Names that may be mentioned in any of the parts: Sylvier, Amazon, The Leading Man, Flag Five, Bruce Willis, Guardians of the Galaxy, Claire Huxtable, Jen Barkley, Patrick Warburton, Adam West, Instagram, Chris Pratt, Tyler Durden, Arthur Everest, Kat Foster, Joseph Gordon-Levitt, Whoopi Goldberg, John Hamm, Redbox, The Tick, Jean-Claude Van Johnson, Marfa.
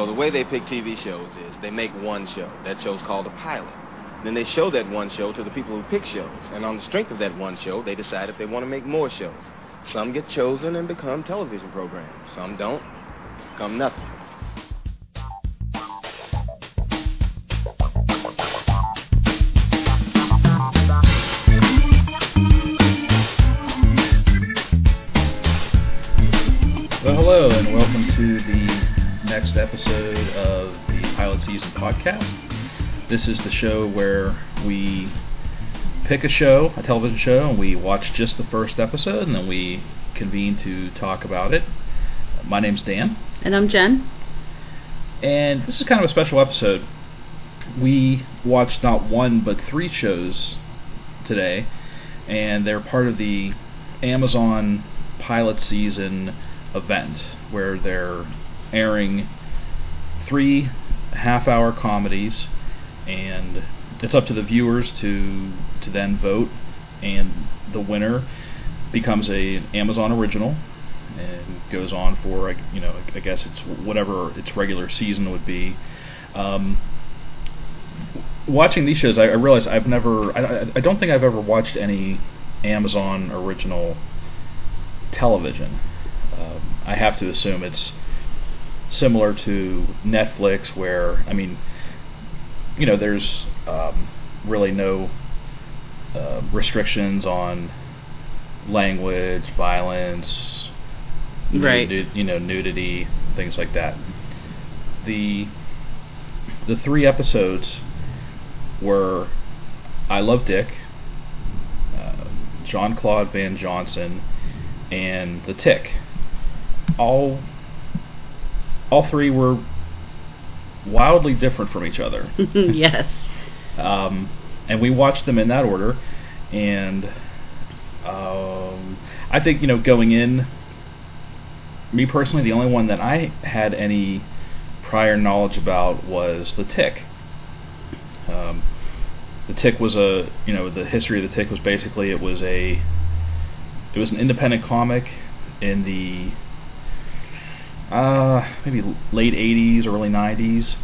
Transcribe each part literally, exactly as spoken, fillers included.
Well, the way they pick T V shows is they make one show. That show's called a pilot. Then they show that one show to the people who pick shows. And on the strength of that one show, they decide if they want to make more shows. Some get chosen and become television programs. Some don't, become nothing. Well, hello, and welcome to the next episode of the Pilot Season Podcast. This is the show where we pick a show, a television show, and we watch just the first episode, and then we convene to talk about it. My name's Dan. And I'm Jen. And this is kind of a special episode. We watched not one, but three shows today, and they're part of the Amazon pilot season event, where they're airing three half-hour comedies. And it's up to the viewers to to then vote, and the winner becomes an Amazon original and goes on for, you know, I guess it's whatever its regular season would be. Um, watching these shows, I, I realize I've never, I, I don't think I've ever watched any Amazon original television. Um, I have to assume it's similar to Netflix, where, I mean, you know, there's um, really no uh, restrictions on language, violence, right? Nudi- you know, nudity, things like that. The the three episodes were I Love Dick, uh, Jean-Claude Van Johnson, and The Tick. All all three were wildly different from each other. Yes. Um, and we watched them in that order, and um, I think, you know, going in, me personally, the only one that I had any prior knowledge about was The Tick. Um, the Tick was a, you know, the history of The Tick was basically it was a, it was an independent comic in the Uh, maybe late eighties, early nineties.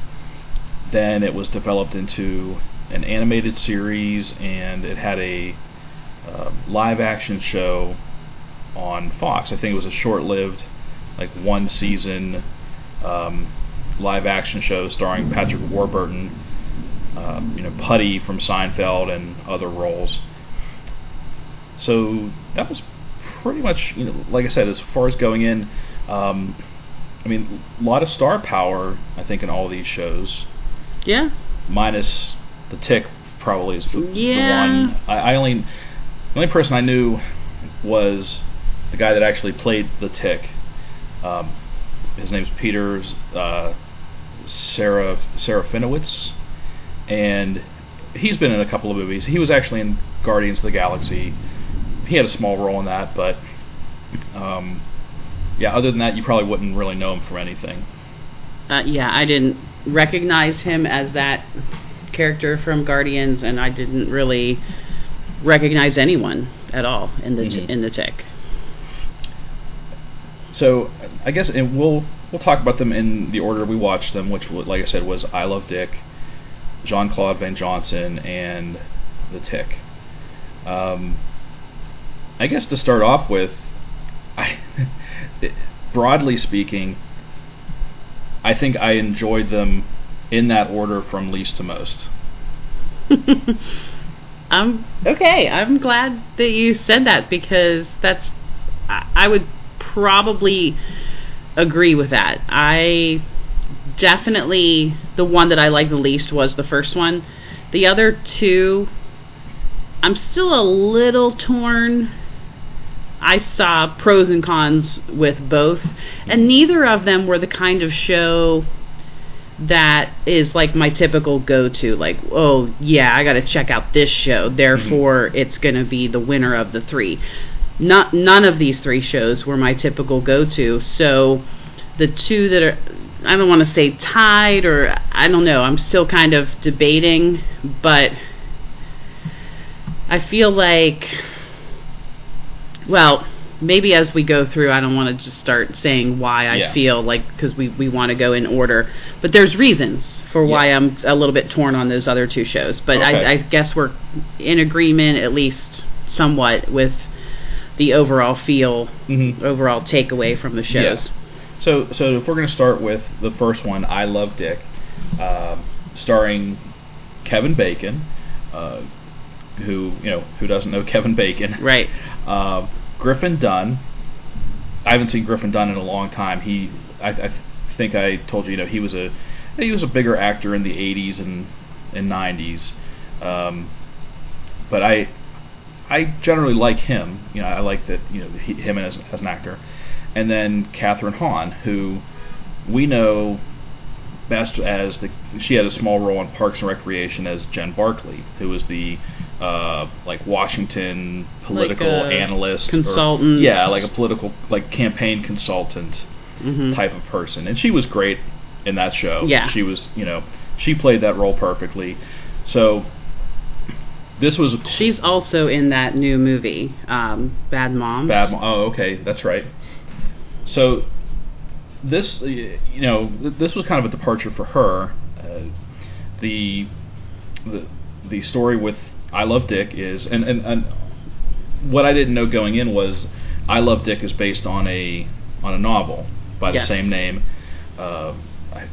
Then it was developed into an animated series, and it had a uh, live-action show on Fox. I think it was a short-lived, like one-season um, live-action show starring Patrick Warburton, uh, you know, Putty from Seinfeld, and other roles. So that was pretty much, you know, like I said, as far as going in. Um, I mean, a lot of star power, I think, in all these shows. Yeah. Minus The Tick, probably, is the, yeah. the one. I, I only, the only person I knew was the guy that actually played The Tick. Um, his name's Peter uh, Seraf, Serafinowicz, and he's been in a couple of movies. He was actually in Guardians of the Galaxy. He had a small role in that, but... Um, Yeah, other than that, you probably wouldn't really know him for anything. Uh, yeah, I didn't recognize him as that character from Guardians, and I didn't really recognize anyone at all in the mm-hmm. t- in the Tick. So I guess, and we'll we'll talk about them in the order we watched them, which, like I said, was I Love Dick, Jean-Claude Van Johnson, and The Tick. Um, I guess to start off with, I. It, broadly speaking, I think I enjoyed them in that order from least to most. I'm okay. I'm glad that you said that, because that's I, I would probably agree with that. I definitely the one that I liked the least was the first one. The other two, I'm still a little torn. I saw pros and cons with both, and neither of them were the kind of show that is like my typical go-to, like, oh yeah, I gotta check out this show, therefore mm-hmm. it's gonna be the winner of the three. Not none of these three shows were my typical go-to, so the two that are, I don't want to say tied, or I don't know, I'm still kind of debating, but I feel like, well, maybe as we go through, I don't want to just start saying why I yeah. feel like, because we, we want to go in order. But there's reasons for yeah. why I'm a little bit torn on those other two shows. But okay. I, I guess we're in agreement, at least somewhat, with the overall feel, mm-hmm. overall takeaway from the shows. Yes. So, so if we're going to start with the first one, I Love Dick, uh, starring Kevin Bacon, uh, who, you know, who doesn't know Kevin Bacon? Right. Uh, Griffin Dunne. I haven't seen Griffin Dunne in a long time. He, I, I think I told you, you know, he was a, he was a bigger actor in the eighties and and nineties, um, but I, I generally like him. You know, I like that. You know, he, him as as an actor, and then Catherine Hahn, who we know best as the, she had a small role in Parks and Recreation as Jen Barkley, who was the uh, like Washington political like analyst, consultant, or, yeah, like a political like campaign consultant mm-hmm. type of person, and she was great in that show. Yeah, she was, you know, she played that role perfectly. So this was. She's also in that new movie, um, Bad Moms. Bad Mom. Oh, okay, that's right. So. This, you know, this was kind of a departure for her. Uh, the, the, the story with I Love Dick is, and, and and what I didn't know going in was, I Love Dick is based on a on a novel by the yes. same name. Uh, I,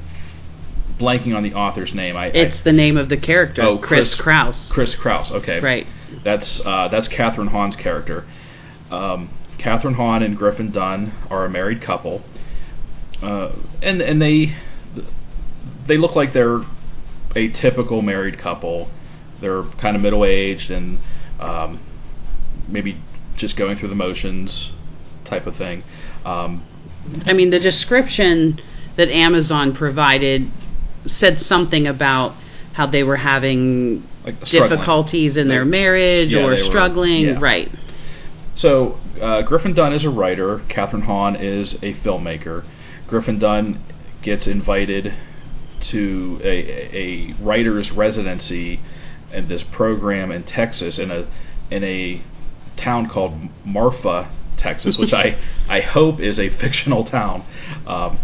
blanking on the author's name. I it's I, the name of the character. Oh, Chris, Chris Kraus. Chris Kraus. Okay, right. That's uh, that's Catherine Hahn's character. Um, Catherine Hahn and Griffin Dunne are a married couple. Uh, and and they they look like they're a typical married couple. They're kind of middle aged and um, maybe just going through the motions type of thing. Um, I mean, the description that Amazon provided said something about how they were having like difficulties in they, their marriage yeah, or struggling, were, yeah. right? So uh, Griffin Dunne is a writer. Catherine Hahn is a filmmaker. Griffin Dunne gets invited to a, a writer's residency and this program in Texas in a in a town called Marfa, Texas, which I, I hope is a fictional town. Um,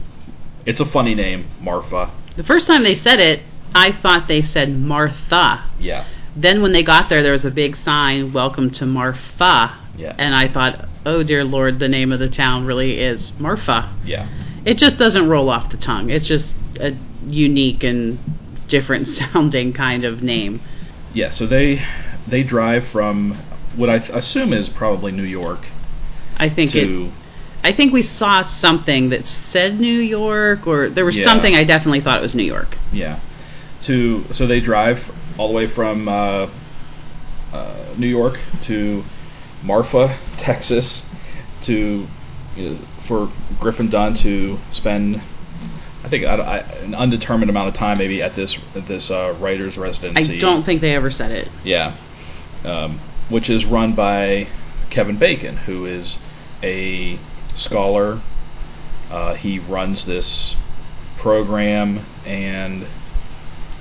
it's a funny name, Marfa. The first time they said it, I thought they said Martha. Yeah. Then when they got there, there was a big sign, "Welcome to Marfa." Yeah. And I thought, oh dear Lord, the name of the town really is Marfa. Yeah. It just doesn't roll off the tongue. It's just a unique and different sounding kind of name. Yeah, so they they drive from what I th- assume is probably New York. I think to it, I think we saw something that said New York, or there was yeah. something I definitely thought it was New York. Yeah. To so they drive all the way from uh, uh, New York to Marfa, Texas, to you know, for Griffin Dunne to spend, I think, I, I, an undetermined amount of time maybe at this at this uh, writer's residency. I don't think they ever said it. Yeah, um, which is run by Kevin Bacon, who is a scholar. Uh, he runs this program, and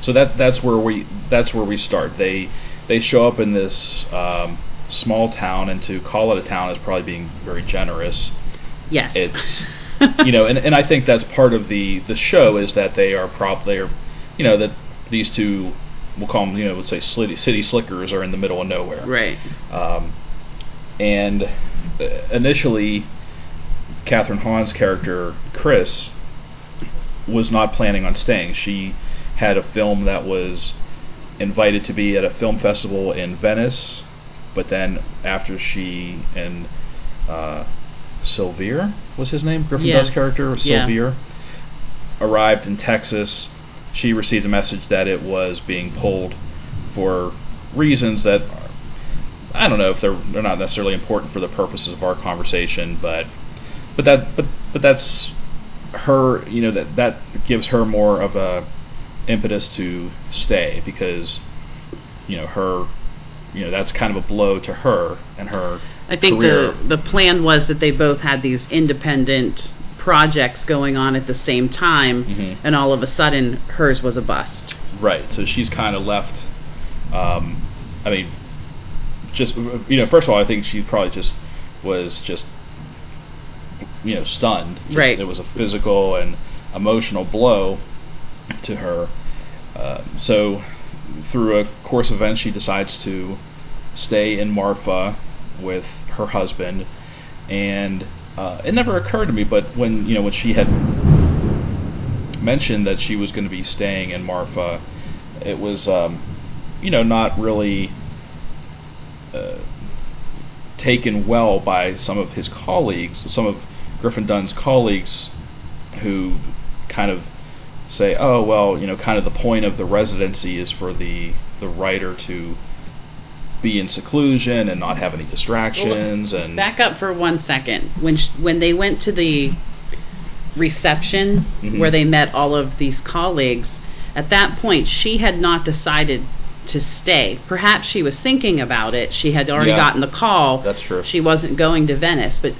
so that that's where we that's where we start. They they show up in this. Um, small town, and to call it a town is probably being very generous. Yes. It's, you know, and, and I think that's part of the, the show is that they are probably, you know, that these two, we'll call them, you know, let's say city slickers are in the middle of nowhere. Right. Um, and initially, Catherine Hahn's character, Chris, was not planning on staying. She had a film that was invited to be at a film festival in Venice. But then after she and uh, Sylvier, was his name? Griffin yeah. Dunne's character, Sylvier, yeah. arrived in Texas, she received a message that it was being pulled for reasons that, are, I don't know if they're they're not necessarily important for the purposes of our conversation, but but that but, but that's her, you know, that, that gives her more of a impetus to stay because, you know, her... You know, that's kind of a blow to her and her I think career. the the plan was that they both had these independent projects going on at the same time, mm-hmm. and all of a sudden, hers was a bust. Right, so she's kind of left, um, I mean, just, you know, first of all, I think she probably just was just you know, stunned. Just, right. It was a physical and emotional blow to her. Uh, so through a course of events, she decides to stay in Marfa with her husband. And uh, it never occurred to me, but when, you know, when she had mentioned that she was going to be staying in Marfa, it was, um, you know, not really uh, taken well by some of his colleagues, some of Griffin Dunne's colleagues, who kind of say, oh, well, you know, kind of the point of the residency is for the, the writer to be in seclusion and not have any distractions. Well, and back up for one second. When sh- when they went to the reception, mm-hmm. where they met all of these colleagues, at that point she had not decided to stay. Perhaps she was thinking about it. She had already yeah, gotten the call. That's true. She wasn't going to Venice, but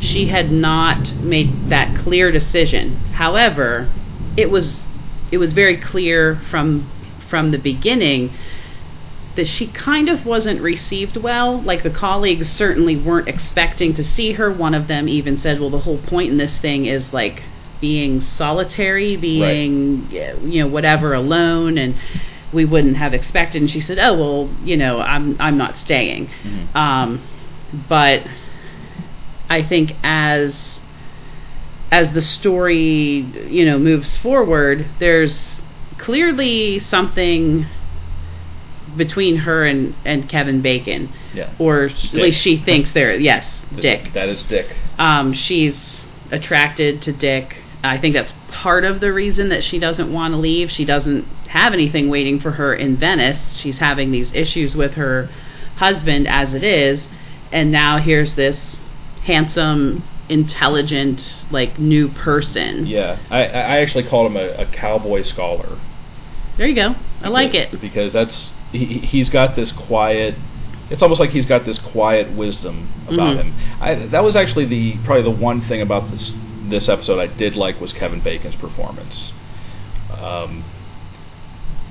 she had not made that clear decision. However, it was it was very clear from from the beginning that she kind of wasn't received well. Like, the colleagues certainly weren't expecting to see her. One of them even said, well, the whole point in this thing is, like, being solitary, being, right. you know, whatever, alone, and we wouldn't have expected. And she said, oh, well, you know, I'm I'm not staying. Mm-hmm. Um, but I think as as the story, you know, moves forward, there's clearly something between her and, and Kevin Bacon. Yeah. Or Dick. At least she thinks there. Yes, Dick. That is Dick. Um, she's attracted to Dick. I think that's part of the reason that she doesn't want to leave. She doesn't have anything waiting for her in Venice. She's having these issues with her husband as it is, and now here's this handsome, intelligent, like, new person. Yeah. I, I actually called him a, a cowboy scholar. There you go. I like because, it. Because that's... He, he's got this quiet... It's almost like he's got this quiet wisdom about mm-hmm. him. I, that was actually the probably the one thing about this this episode I did like, was Kevin Bacon's performance. Um,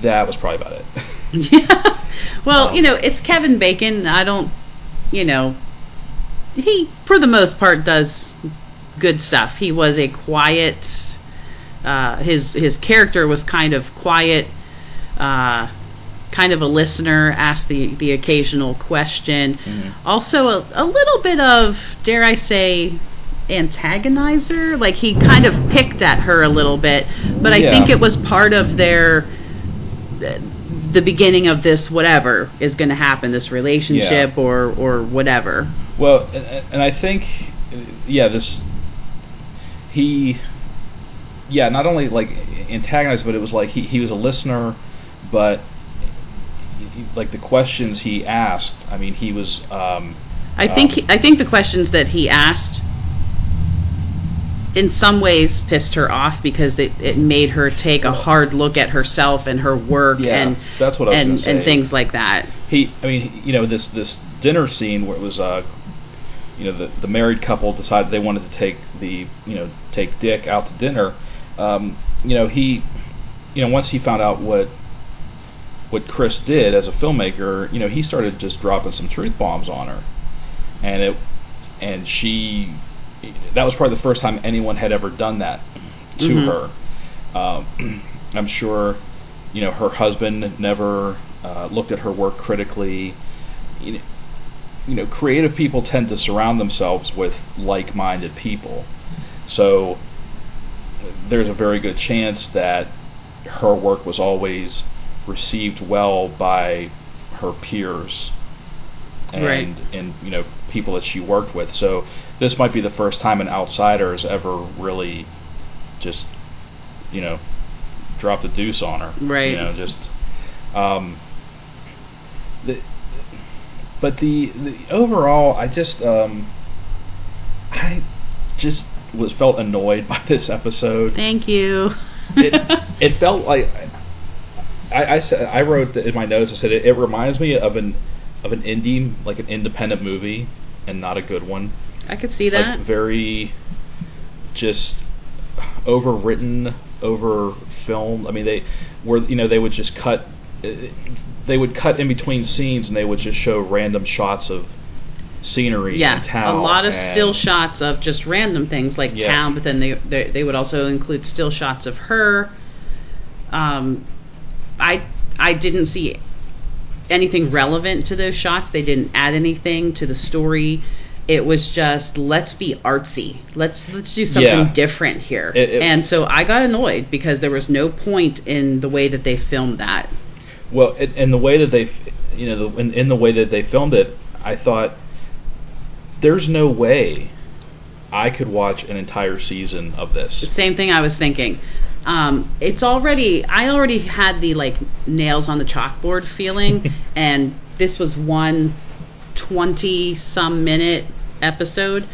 that was probably about it. Yeah. Well, um, you know, it's Kevin Bacon. I don't... You know... He, for the most part, does good stuff. He was a quiet... Uh, his, his character was kind of quiet... Uh, kind of a listener, asked the, the occasional question. Mm-hmm. Also a, a little bit of, dare I say, antagonizer. Like, he kind of picked at her a little bit, but I yeah. think it was part of their, the beginning of this whatever is going to happen, this relationship yeah. or, or whatever. Well, and, and I think, yeah, this, he, yeah, not only, like, antagonized, but it was like he, he was a listener, but like the questions he asked, I mean, he was. Um, I think um, he, I think the questions that he asked, in some ways, pissed her off because it, it made her take a hard look at herself and her work yeah, and that's what I was and, say. and things like that. He, I mean, you know, this this dinner scene where it was, uh, you know, the the married couple decided they wanted to take the you know take Dick out to dinner. Um, you know, he, you know, once he found out what. what Chris did as a filmmaker, you know, he started just dropping some truth bombs on her. And it, and she, that was probably the first time anyone had ever done that to mm-hmm. her. Um, I'm sure, you know, her husband never uh, looked at her work critically. You know, creative people tend to surround themselves with like-minded people. So there's a very good chance that her work was always received well by her peers and right. and you know people that she worked with. So this might be the first time an outsider has ever really just you know dropped a deuce on her. Right. You know, just um. The, but the, the overall, I just um. I just was felt annoyed by this episode. Thank you. It it felt like. I, I said I wrote the, in my notes. I said it, it reminds me of an of an indie like an independent movie, and not a good one. I could see that. Like, very just overwritten, over filmed. I mean, they were you know they would just cut. They would cut in between scenes, and they would just show random shots of scenery. Yeah, and town, a lot of still shots of just random things like yeah. town, but then they, they they would also include still shots of her. Um, I I didn't see anything relevant to those shots. They didn't add anything to the story. It was just, let's be artsy. Let's let's do something yeah. different here. It, it, and so I got annoyed because there was no point in the way that they filmed that. Well, it, and the way that they, you know, the, in, in the way that they filmed it, I thought, there's no way I could watch an entire season of this. The same thing I was thinking. Um, it's already, I already had the like nails on the chalkboard feeling, and this was one twenty-some minute episode.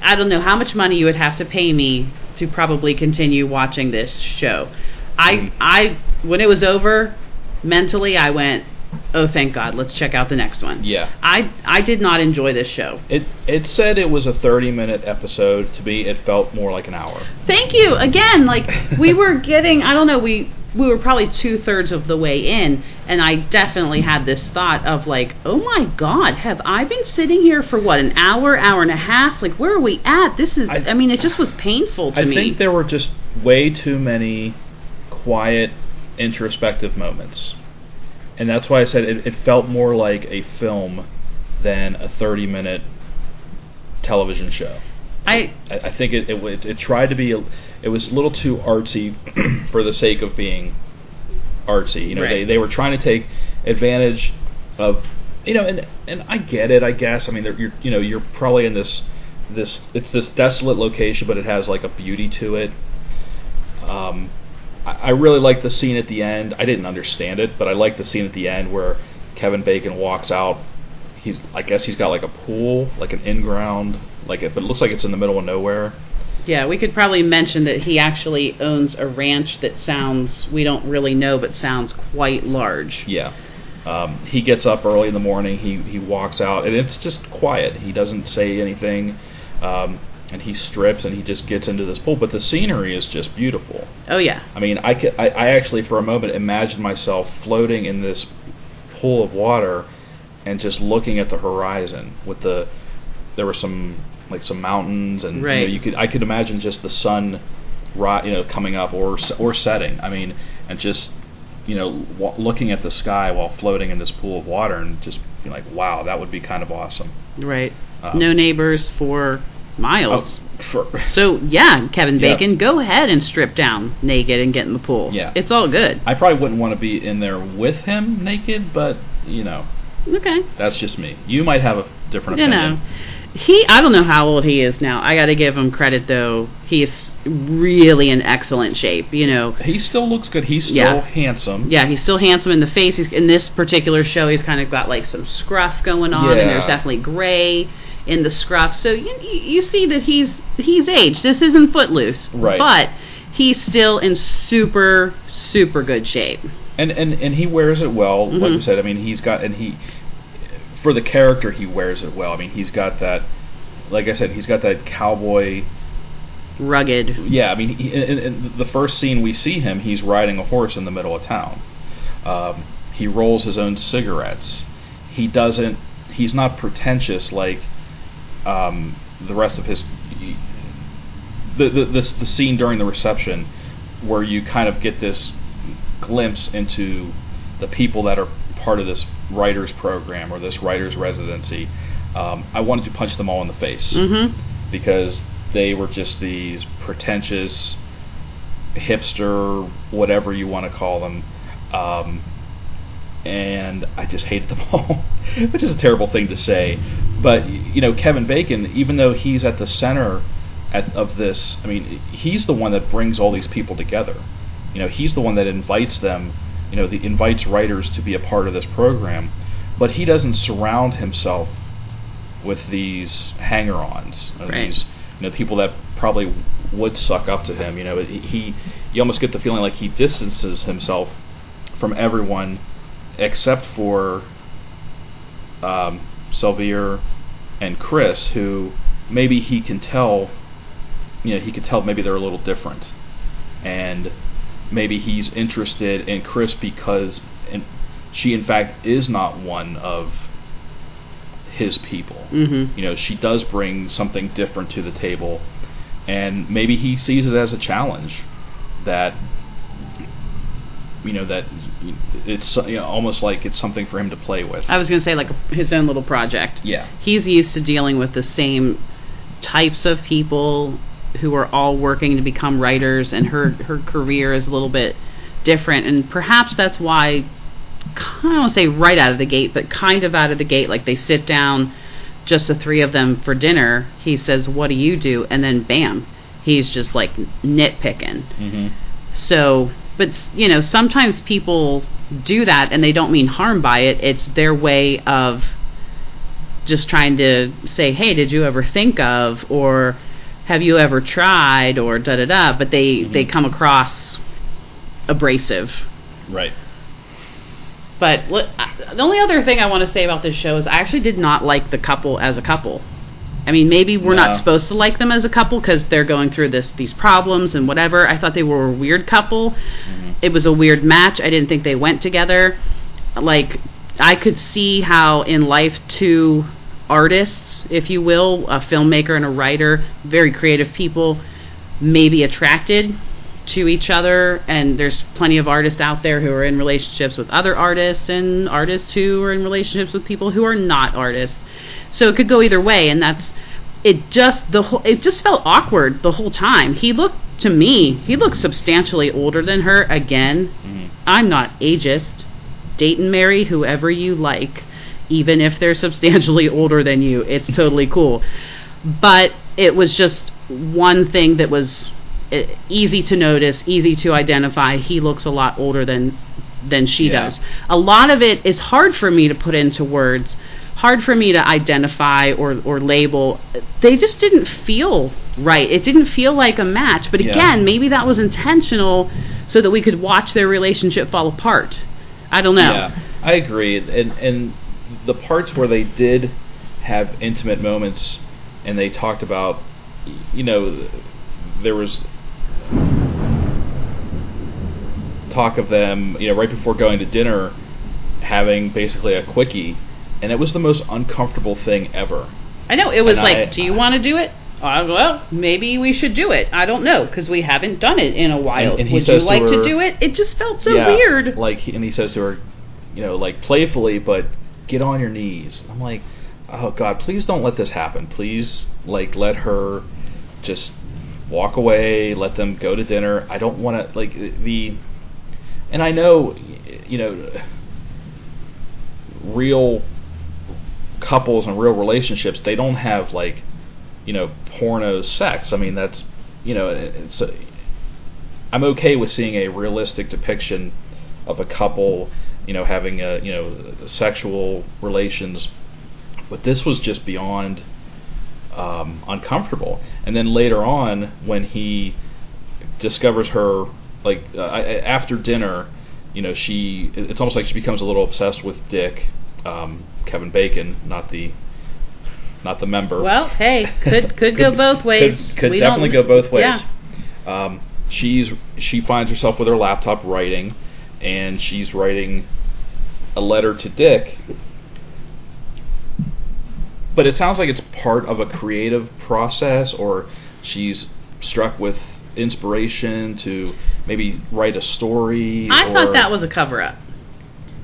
I don't know how much money you would have to pay me to probably continue watching this show. I, I, when it was over, mentally I went, oh, thank God, let's check out the next one. Yeah. I, I did not enjoy this show. It it said it was a thirty-minute episode. To me, it felt more like an hour. Thank you. Again, like, we were getting, I don't know, we... we were probably two-thirds of the way in, and I definitely had this thought of, like, oh, my God, have I been sitting here for, what, an hour, hour and a half? Like, where are we at? This is, I, I mean, it just was painful to I me. I think there were just way too many quiet, introspective moments. And that's why I said it, it felt more like a film than a thirty-minute television show. I I think it, it it tried to be a, it was a little too artsy for the sake of being artsy. You know, right. they they were trying to take advantage of, you know, and and I get it, I guess. I mean, you're you know you're probably in this this it's this desolate location, but it has like a beauty to it. Um, I, I really liked the scene at the end. I didn't understand it, but I liked the scene at the end where Kevin Bacon walks out. He's, I guess he's got like a pool, like an in-ground, like it, but it looks like it's in the middle of nowhere. Yeah, we could probably mention that he actually owns a ranch that sounds, we don't really know, but sounds quite large. Yeah. Um, he gets up early in the morning, he, he walks out, and it's just quiet. He doesn't say anything, um, and he strips, and he just gets into this pool. But the scenery is just beautiful. Oh, yeah. I mean, I, could, I, I actually, for a moment, imagined myself floating in this pool of water and just looking at the horizon with the, there were some like some mountains and right. you know, you could I could imagine just the sun, you know, coming up or or setting. I mean, and just you know w- looking at the sky while floating in this pool of water and just being like, wow, that would be kind of awesome. Right. Um, no neighbors for miles. Oh, for so yeah, Kevin Bacon, yeah. go ahead and strip down naked and get in the pool. Yeah, it's all good. I probably wouldn't want to be in there with him naked, but you know. Okay. That's just me. You might have a different opinion. You know, he, I don't know how old he is now. I got to give him credit, though. He's really in excellent shape, you know. He still looks good. He's still yeah. handsome. Yeah, he's still handsome in the face. He's, in this particular show, he's kind of got, like, some scruff going on, yeah. and there's definitely gray in the scruff. So you you see that he's he's aged. This isn't Footloose. Right. But he's still in super, super good shape. And, and and he wears it well, mm-hmm. like you said. I mean, he's got, and he, for the character, he wears it well. I mean, he's got that, like I said, he's got that cowboy. Rugged. Yeah, I mean, he, in, in the first scene we see him, he's riding a horse in the middle of town. Um, he rolls his own cigarettes. He doesn't, he's not pretentious like um, the rest of his, he, the, the, this, the scene during the reception where you kind of get this glimpse into the people that are part of this writer's program or this writer's residency. Um, I wanted to punch them all in the face mm-hmm. because they were just these pretentious hipster, whatever you want to call them, um, and I just hated them all, which is a terrible thing to say. But you know, Kevin Bacon, even though he's at the center at, of this, I mean, he's the one that brings all these people together. You know, he's the one that invites them, you know, the invites writers to be a part of this program, but he doesn't surround himself with these hanger-ons, and right. these, you know, people that probably would suck up to him. You know, he, you almost get the feeling like he distances himself from everyone except for um, Sylvia and Chris, who maybe he can tell, you know, he can tell maybe they're a little different, and maybe he's interested in Chris because and she, in fact, is not one of his people. Mm-hmm. You know, she does bring something different to the table, and maybe he sees it as a challenge that, you know, that it's, you know, almost like it's something for him to play with. I was going to say, like, his own little project. Yeah. He's used to dealing with the same types of people who are all working to become writers, and her, her career is a little bit different, and perhaps that's why, I don't want to say right out of the gate, but kind of out of the gate, like they sit down, just the three of them for dinner, he says, what do you do? And then, bam, he's just, like, nitpicking. Mm-hmm. So, but, you know, sometimes people do that, and they don't mean harm by it. It's their way of just trying to say, hey, did you ever think of, or have you ever tried, or da-da-da, but they, mm-hmm. they come across abrasive. Right. But what, the only other thing I want to say about this show is I actually did not like the couple as a couple. I mean, maybe we're no. not supposed to like them as a couple because they're going through this these problems and whatever. I thought they were a weird couple. Mm-hmm. It was a weird match. I didn't think they went together. Like, I could see how in life two artists, if you will, a filmmaker and a writer, very creative people, may be attracted to each other, and there's plenty of artists out there who are in relationships with other artists and artists who are in relationships with people who are not artists. So it could go either way, and that's it. Just the whole, it just felt awkward the whole time. He looked to me, he looked substantially older than her. Again, mm-hmm. I'm not ageist. Date and marry whoever you like, even if they're substantially older than you. It's totally cool. But it was just one thing that was It, easy to notice, easy to identify. He looks a lot older than than she yeah. does. A lot of it is hard for me to put into words, hard for me to identify or, or label. They just didn't feel right. It didn't feel like a match. But again, yeah. maybe that was intentional so that we could watch their relationship fall apart. I don't know. Yeah, I agree. And and the parts where they did have intimate moments and they talked about, you know, there was talk of them, you know, right before going to dinner, having basically a quickie, and it was the most uncomfortable thing ever. I know, it was and like, I, do you want to do it? Uh, well, maybe we should do it. I don't know, because we haven't done it in a while. And, and he Would says you to like her, to do it? It just felt so yeah, weird. Like, and he says to her, you know, like playfully, but get on your knees. I'm like, oh God, please don't let this happen. Please, like, let her just walk away. Let them go to dinner. I don't want to, like, the. And I know, you know, real couples and real relationships, they don't have, like, you know, porno sex. I mean, that's, you know, it's a, I'm okay with seeing a realistic depiction of a couple, you know, having a, you know, sexual relations, but this was just beyond um, uncomfortable. And then later on, when he discovers her, like, uh, after dinner, you know, she, it's almost like she becomes a little obsessed with Dick, um, Kevin Bacon, not the not the member. Well, hey, could could go both ways. Could, could we definitely go both ways. Yeah. Um, she's she finds herself with her laptop writing, and she's writing a letter to Dick. But it sounds like it's part of a creative process, or she's struck with inspiration to maybe write a story. I thought that was a cover-up,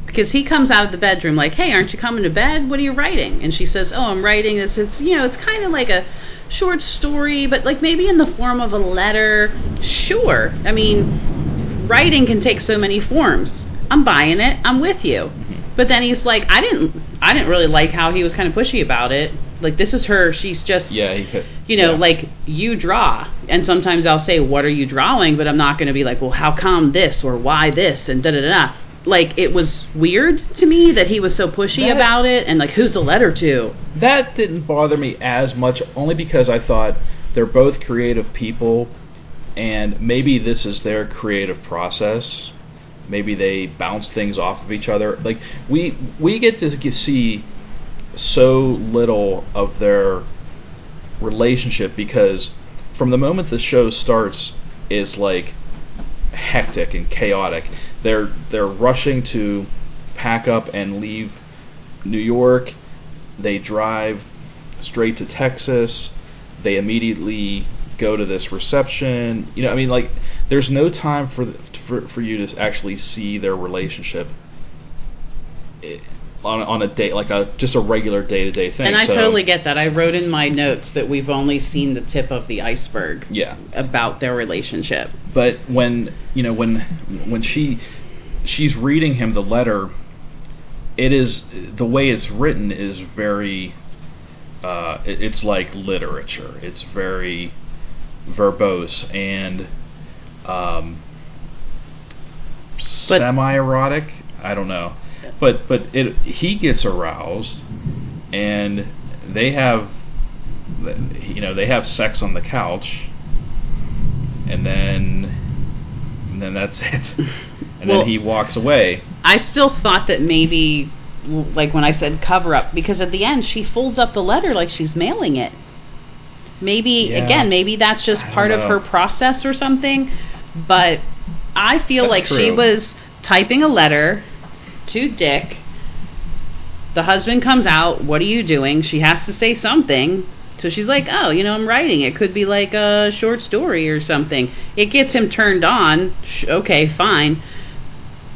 because he comes out of the bedroom like, hey, aren't you coming to bed? What are you writing? And she says, oh, I'm writing this. It's, you know, it's kind of like a short story, but like maybe in the form of a letter. Sure. I mean, writing can take so many forms. I'm buying it. I'm with you. Mm-hmm. But then he's like, I didn't I didn't really like how he was kind of pushy about it. Like, this is her, she's just, yeah, he could, you know, yeah. like, you draw. And sometimes I'll say, what are you drawing? But I'm not going to be like, well, how come this, or why this, and da-da-da. Like, it was weird to me that he was so pushy that, about it, and, like, who's the letter to? That didn't bother me as much, only because I thought they're both creative people, and maybe this is their creative process. Maybe they bounce things off of each other. Like, we we get to see so little of their relationship, because from the moment the show starts is like hectic and chaotic. They're they're rushing to pack up and leave New York. They drive straight to Texas. They immediately go to this reception. You know, I mean, like, there's no time for for, for you to actually see their relationship on on a date, like a just a regular day to day thing. And I so, totally get that. I wrote in my notes that we've only seen the tip of the iceberg. Yeah. About their relationship. But when you know when when she she's reading him the letter, it is the way it's written is very. Uh, it, it's like literature. It's very verbose and um, semi-erotic. I don't know, but but it he gets aroused, and they have, you know, they have sex on the couch, and then and then that's it, and well, then he walks away. I still thought that maybe. Like when I said cover up, because at the end she folds up the letter like she's mailing it. Maybe, yeah. Again, maybe that's just part of her process or something, but I feel that's like true. She was typing a letter to Dick. The husband comes out, what are you doing? She has to say something. So she's like, oh, you know, I'm writing. It could be like a short story or something. It gets him turned on. Okay, fine.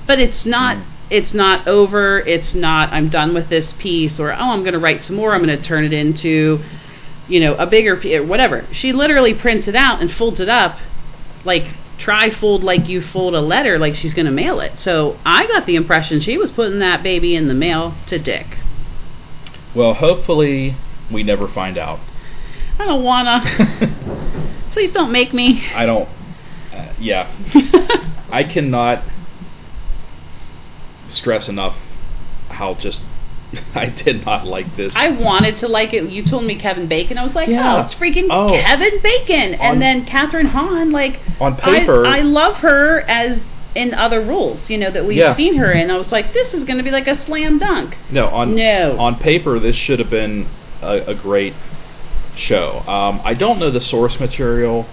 But it's not... Mm. It's not over, it's not, I'm done with this piece, or, oh, I'm going to write some more, I'm going to turn it into, you know, a bigger piece, whatever. She literally prints it out and folds it up, like, try fold like you fold a letter, like she's going to mail it. So I got the impression she was putting that baby in the mail to Dick. Well, hopefully we never find out. I don't want to. Please don't make me. I don't, uh, yeah. I cannot... stress enough how just I did not like this. I wanted to like it. You told me Kevin Bacon. I was like, yeah. oh, it's freaking oh. Kevin Bacon. On, and then Catherine Hahn, like, on paper, I, I love her as in other roles, you know, that we've yeah. seen her in. I was like, this is going to be like a slam dunk. No, on no. on paper, this should have been a, a great show. Um, I don't know the source material,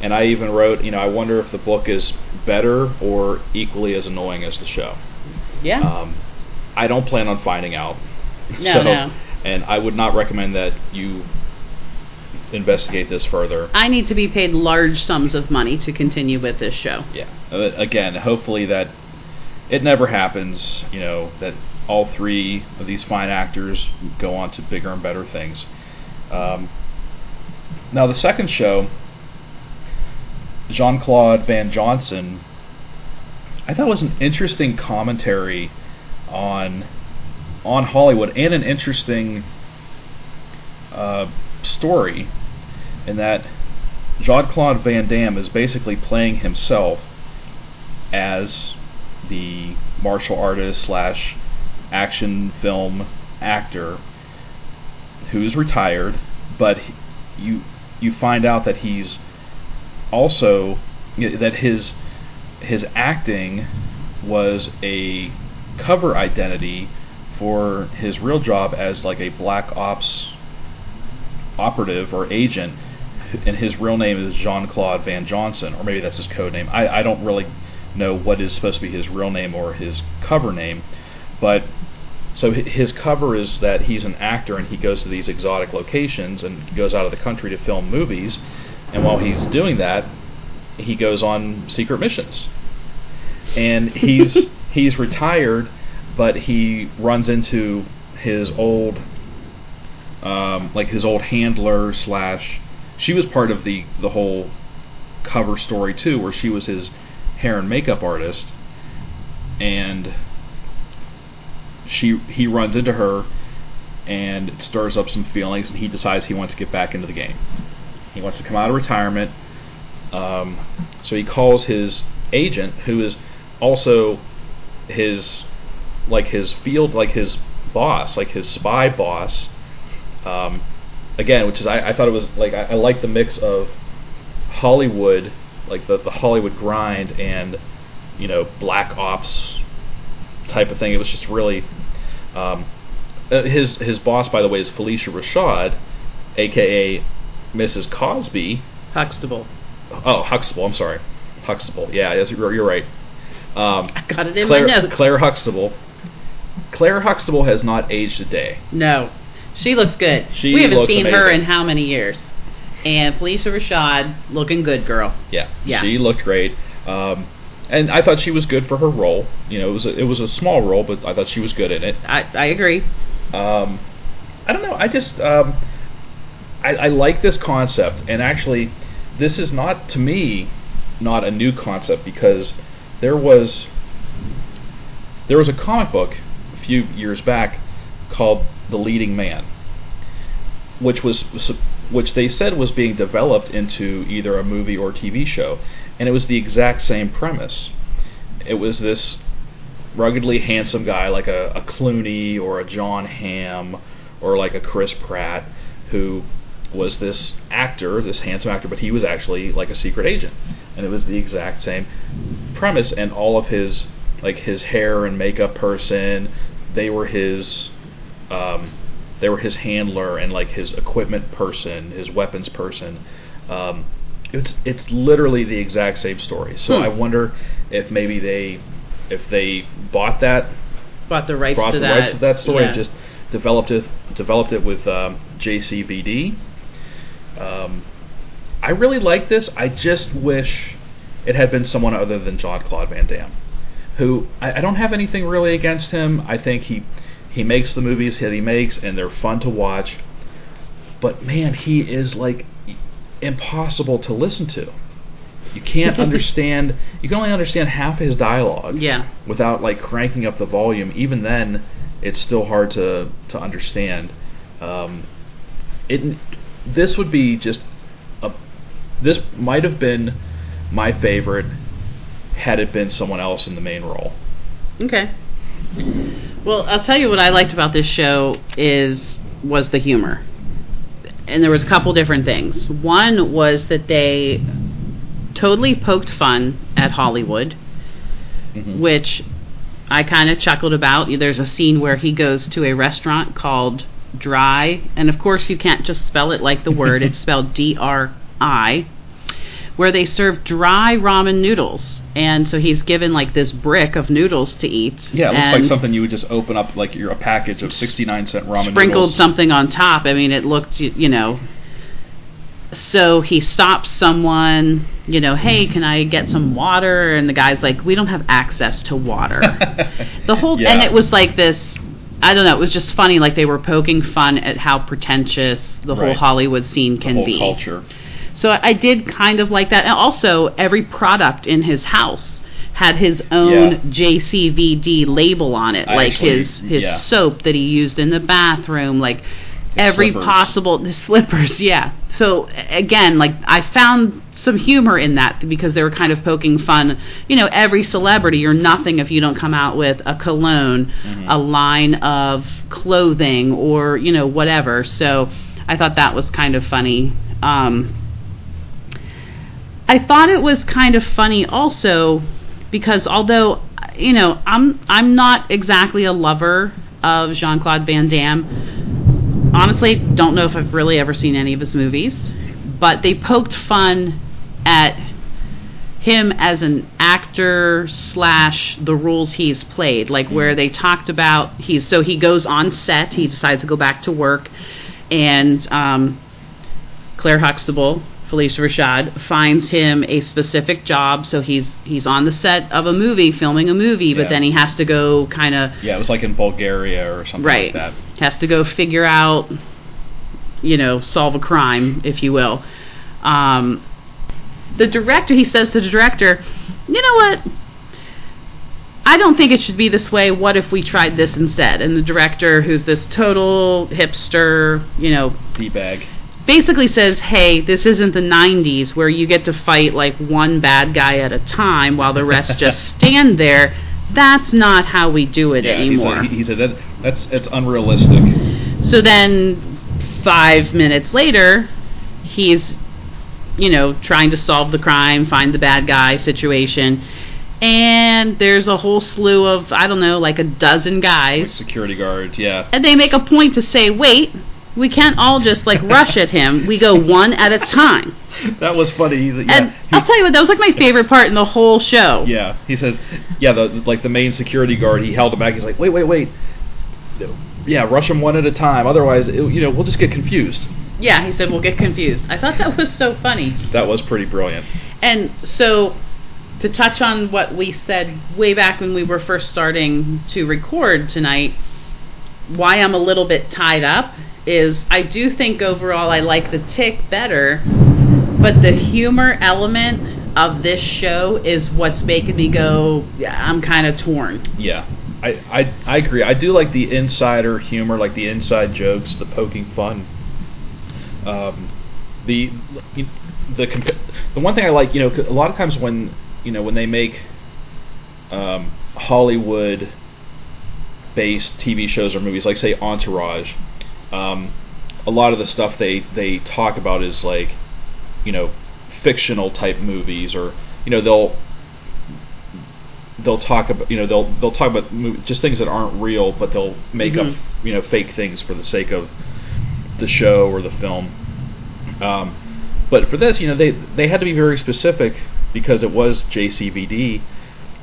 and I even wrote, you know, I wonder if the book is better or equally as annoying as the show. Yeah. Um, I don't plan on finding out. No, so, no. And I would not recommend that you investigate this further. I need to be paid large sums of money to continue with this show. Yeah. Uh, again, hopefully that it never happens, you know, that all three of these fine actors go on to bigger and better things. Um, now, the second show, Jean-Claude Van Johnson... I thought it was an interesting commentary on on Hollywood and an interesting uh, story in that Jean-Claude Van Damme is basically playing himself as the martial artist slash action film actor who's retired, but he, you you find out that he's also that his His acting was a cover identity for his real job as like a black ops operative or agent, and his real name is Jean-Claude Van Johnson, or maybe that's his code name. I, I don't really know what is supposed to be his real name or his cover name, but so his cover is that he's an actor and he goes to these exotic locations and goes out of the country to film movies, and while he's doing that, he goes on secret missions, and he's he's retired, but he runs into his old, um, like his old handler slash. She was part of the the whole cover story too, where she was his hair and makeup artist, and she he runs into her, and it stirs up some feelings, and he decides he wants to get back into the game. He wants to come out of retirement. Um, so he calls his agent, who is also his, like his field, like his boss, like his spy boss. Um, again, which is I, I thought it was like I, I like the mix of Hollywood, like the the Hollywood grind and you know black ops type of thing. It was just really um, his his boss, by the way, is Phylicia Rashad, aka Missus Cosby Huxtable. Oh, Huxtable, I'm sorry. Huxtable, yeah, you're right. Um, I got it in Claire, my notes. Claire Huxtable. Claire Huxtable has not aged a day. No. She looks good. She we haven't looks seen amazing. her in how many years? And Phylicia Rashad, looking good, girl. Yeah, yeah. She looked great. Um, and I thought she was good for her role. You know, it was a, it was a small role, but I thought she was good in it. I, I agree. Um, I don't know. I just um, I, I like this concept, and actually, this is not to me not a new concept because there was there was a comic book a few years back called The Leading Man, which was which they said was being developed into either a movie or T V show, and it was the exact same premise. It was this ruggedly handsome guy like a, a Clooney or a John Hamm or like a Chris Pratt who was this actor, this handsome actor, but he was actually like a secret agent, and it was the exact same premise. And all of his like his hair and makeup person, they were his. Um, they were his handler and like his equipment person, his weapons person. Um, it's it's literally the exact same story. So hmm. I wonder if maybe they if they bought that, bought the rights, bought to, the that. rights to that story, yeah. and just developed it developed it with um, J C V D. Um, I really like this. I just wish it had been someone other than Jean-Claude Van Damme, who I, I don't have anything really against him. I think he. He makes the movies that he makes, and they're fun to watch. But, man, he is, like, impossible to listen to. You can't understand... You can only understand half his dialogue yeah. without, like, cranking up the volume. Even then, it's still hard to, to understand. Um, it This would be just... a. This might have been my favorite had it been someone else in the main role. Okay. Well, I'll tell you what I liked about this show is was the humor. And there was a couple different things. One was that they totally poked fun at Hollywood, mm-hmm. which I kind of chuckled about. There's a scene where he goes to a restaurant called Dry, and of course you can't just spell it like the word. It's spelled D R I, where they serve dry ramen noodles. And so he's given, like, this brick of noodles to eat. Yeah, it looks like something you would just open up, like you're a package of sixty-nine cent ramen sprinkled noodles. Sprinkled something on top. I mean, it looked, you, you know. So he stops someone, you know, hey, can I get some water? And the guy's like, we don't have access to water. The whole, yeah. And it was like this, I don't know, it was just funny. Like, they were poking fun at how pretentious the right. whole Hollywood scene can the whole be. Culture. So I did kind of like that. And also, every product in his house had his own yeah. J C V D label on it. I like actually, his, his yeah. soap that he used in the bathroom. Like, his every slippers. possible... The slippers, yeah. So, again, like, I found some humor in that because they were kind of poking fun. You know, every celebrity, you're nothing if you don't come out with a cologne, mm-hmm. a line of clothing, or, you know, whatever. So I thought that was kind of funny. Um... I thought it was kind of funny also because although, you know, I'm I'm not exactly a lover of Jean-Claude Van Damme. Honestly, don't know if I've really ever seen any of his movies. But they poked fun at him as an actor slash the roles he's played. Like where they talked about, he's so he goes on set, he decides to go back to work, and um, Claire Huxtable... Phylicia Rashad finds him a specific job, so he's he's on the set of a movie, filming a movie, yeah. but then he has to go kind of... Yeah, it was like in Bulgaria or something right. like that. Right, has to go figure out, you know, solve a crime, if you will. Um, the director, he says to the director, you know what, I don't think it should be this way, what if we tried this instead? And the director, who's this total hipster, you know... D-bag. Basically says, hey, this isn't the nineties where you get to fight like one bad guy at a time while the rest just stand there. That's not how we do it yeah, anymore. He said that that's it's unrealistic. So then five minutes later, he's, you know, trying to solve the crime, find the bad guy situation. And there's a whole slew of, I don't know, like a dozen guys. Like security guards, yeah. And they make a point to say, wait... We can't all just, like, rush at him. We go one at a time. That was funny. He's, yeah, and he, I'll tell you what, that was, like, my favorite part in the whole show. Yeah. He says, yeah, the, like, the main security guard, he held him back. He's like, wait, wait, wait. yeah, rush them one at a time. Otherwise, it, you know, we'll just get confused. Yeah, he said we'll get confused. I thought that was so funny. That was pretty brilliant. And so, to touch on what we said way back when we were first starting to record tonight, why I'm a little bit tied up is I do think overall I like The Tick better, but the humor element of this show is what's making me go, yeah, I'm kind of torn. Yeah, I, I, I agree. I do like the insider humor, like the inside jokes, the poking fun. Um, the the comp- the one thing I like, you know, a lot of times when You know, when they make um, Hollywood-based T V shows or movies, like, say, Entourage, um, a lot of the stuff they, they talk about is, like, you know, fictional-type movies, or, you know, they'll they'll talk about, you know, they'll they'll talk about movies, just things that aren't real, but they'll make mm-hmm. up, you know, fake things for the sake of the show or the film. Um, but for this, you know, they they had to be very specific, because it was J C V D,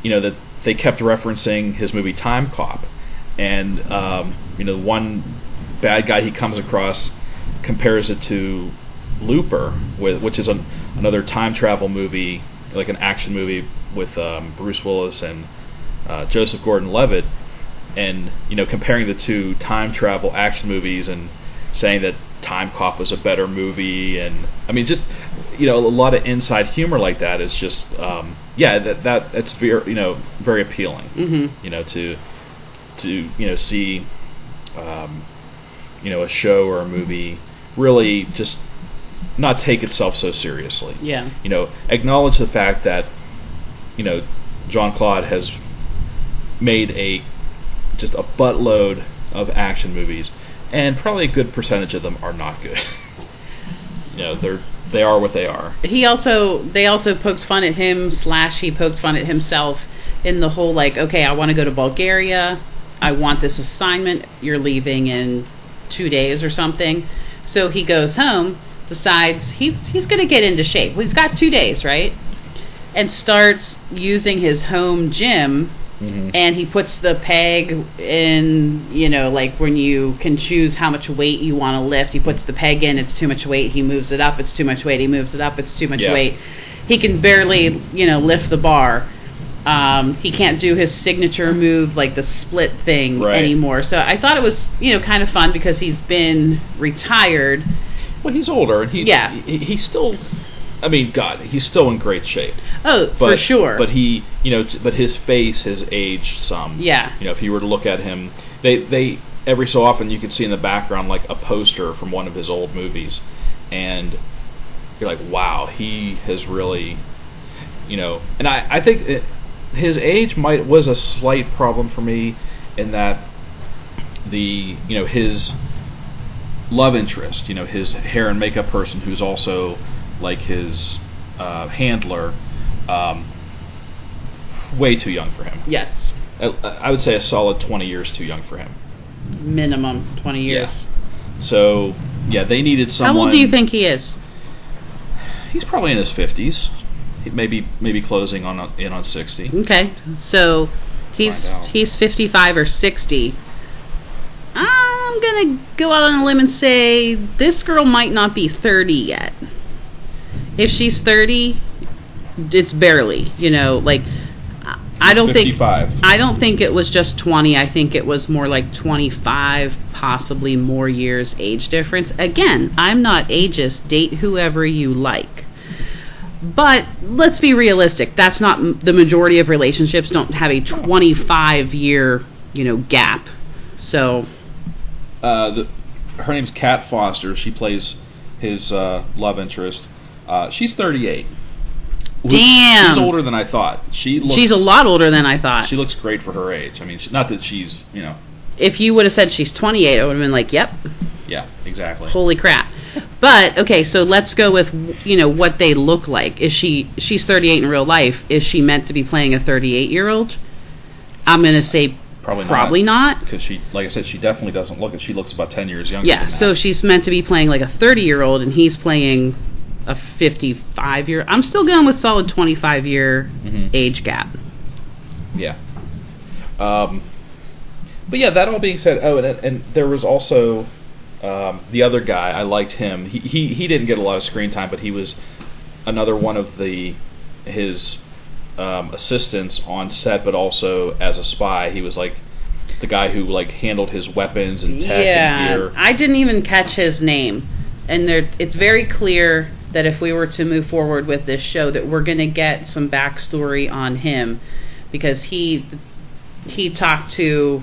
you know, that they kept referencing his movie Time Cop. And, um, you know, one bad guy he comes across compares it to Looper, with, which is an, another time travel movie, like an action movie with um, Bruce Willis and uh, Joseph Gordon-Levitt. And, you know, comparing the two time travel action movies and saying that Time Cop was a better movie, and I mean, just, you know, a lot of inside humor like that is just, um, yeah, that that that's very, you know, very appealing, mm-hmm. you know, to to you know see, um, you know, a show or a movie really just not take itself so seriously. Yeah, you know, acknowledge the fact that, you know, Jean-Claude has made a just a buttload of action movies. And probably a good percentage of them are not good. You know, they're they are what they are. He also they also poked fun at him, slash he poked fun at himself in the whole, like, okay, I want to go to Bulgaria, I want this assignment, you're leaving in two days or something. So he goes home, decides he's he's gonna get into shape. Well, he's got two days, right? And starts using his home gym. Mm-hmm. And he puts the peg in, you know, like when you can choose how much weight you want to lift, he puts the peg in, it's too much weight, he moves it up, it's too much weight, he moves it up, it's too much yeah. weight. He can barely, you know, lift the bar. Um, he can't do his signature move, like the split thing right. anymore. So I thought it was, you know, kind of fun because he's been retired. Well, he's older. and he Yeah. He's he still... I mean, God, he's still in great shape. Oh, but, for sure. But he, you know, but his face has aged some. Yeah. You know, if you were to look at him, they, they every so often you could see in the background like a poster from one of his old movies, and you're like, wow, he has really, you know, and I, I think it, his age might was a slight problem for me in that the, you know, his love interest, you know, his hair and makeup person who's also like his uh, handler, um, way too young for him. Yes. I, I would say a solid twenty years too young for him. Minimum twenty years. Yeah. So, yeah, they needed someone... How old do you think he is? He's probably in his fifties. He maybe maybe closing on in on sixty. Okay. So, he's he's fifty-five or sixty. I'm going to go out on a limb and say this girl might not be thirty yet. If she's thirty, it's barely, you know, like, I don't fifty-five. think, I don't think it was just twenty. I think it was more like twenty-five, possibly more years age difference. Again, I'm not ageist. Date whoever you like. But let's be realistic. That's not the majority of relationships don't have a twenty-five year, you know, gap. So, uh, the, her name's Kat Foster. She plays his uh, love interest. Uh, she's thirty-eight. Damn. She's older than I thought. She looks, She's a lot older than I thought. She looks great for her age. I mean, she, not that she's, you know. If you would have said she's twenty-eight, I would have been like, yep. Yeah, exactly. Holy crap. But, okay, so let's go with, you know, what they look like. Is she, she's thirty-eight in real life. Is she meant to be playing a thirty-eight-year-old? I'm going to say probably not. Probably not. Because she, like I said, she definitely doesn't look it. She looks about ten years younger yeah, than that. Yeah, so she's meant to be playing like a thirty-year-old, and he's playing a fifty-five year. I'm still going with solid twenty-five year mm-hmm. age gap. Yeah. Um, but yeah, that all being said, oh, and and there was also um, the other guy. I liked him. He, he he didn't get a lot of screen time, but he was another one of the his um, assistants on set, but also as a spy, he was like the guy who like handled his weapons and tech yeah, and gear. I didn't even catch his name, and there it's very clear that if we were to move forward with this show, that we're going to get some backstory on him, because he he talked to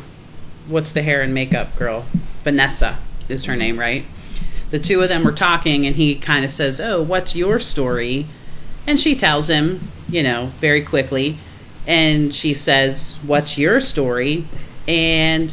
what's the hair and makeup girl? Vanessa is her name, right? The two of them were talking, and he kind of says, oh, what's your story? And she tells him, you know, very quickly, and she says, what's your story? And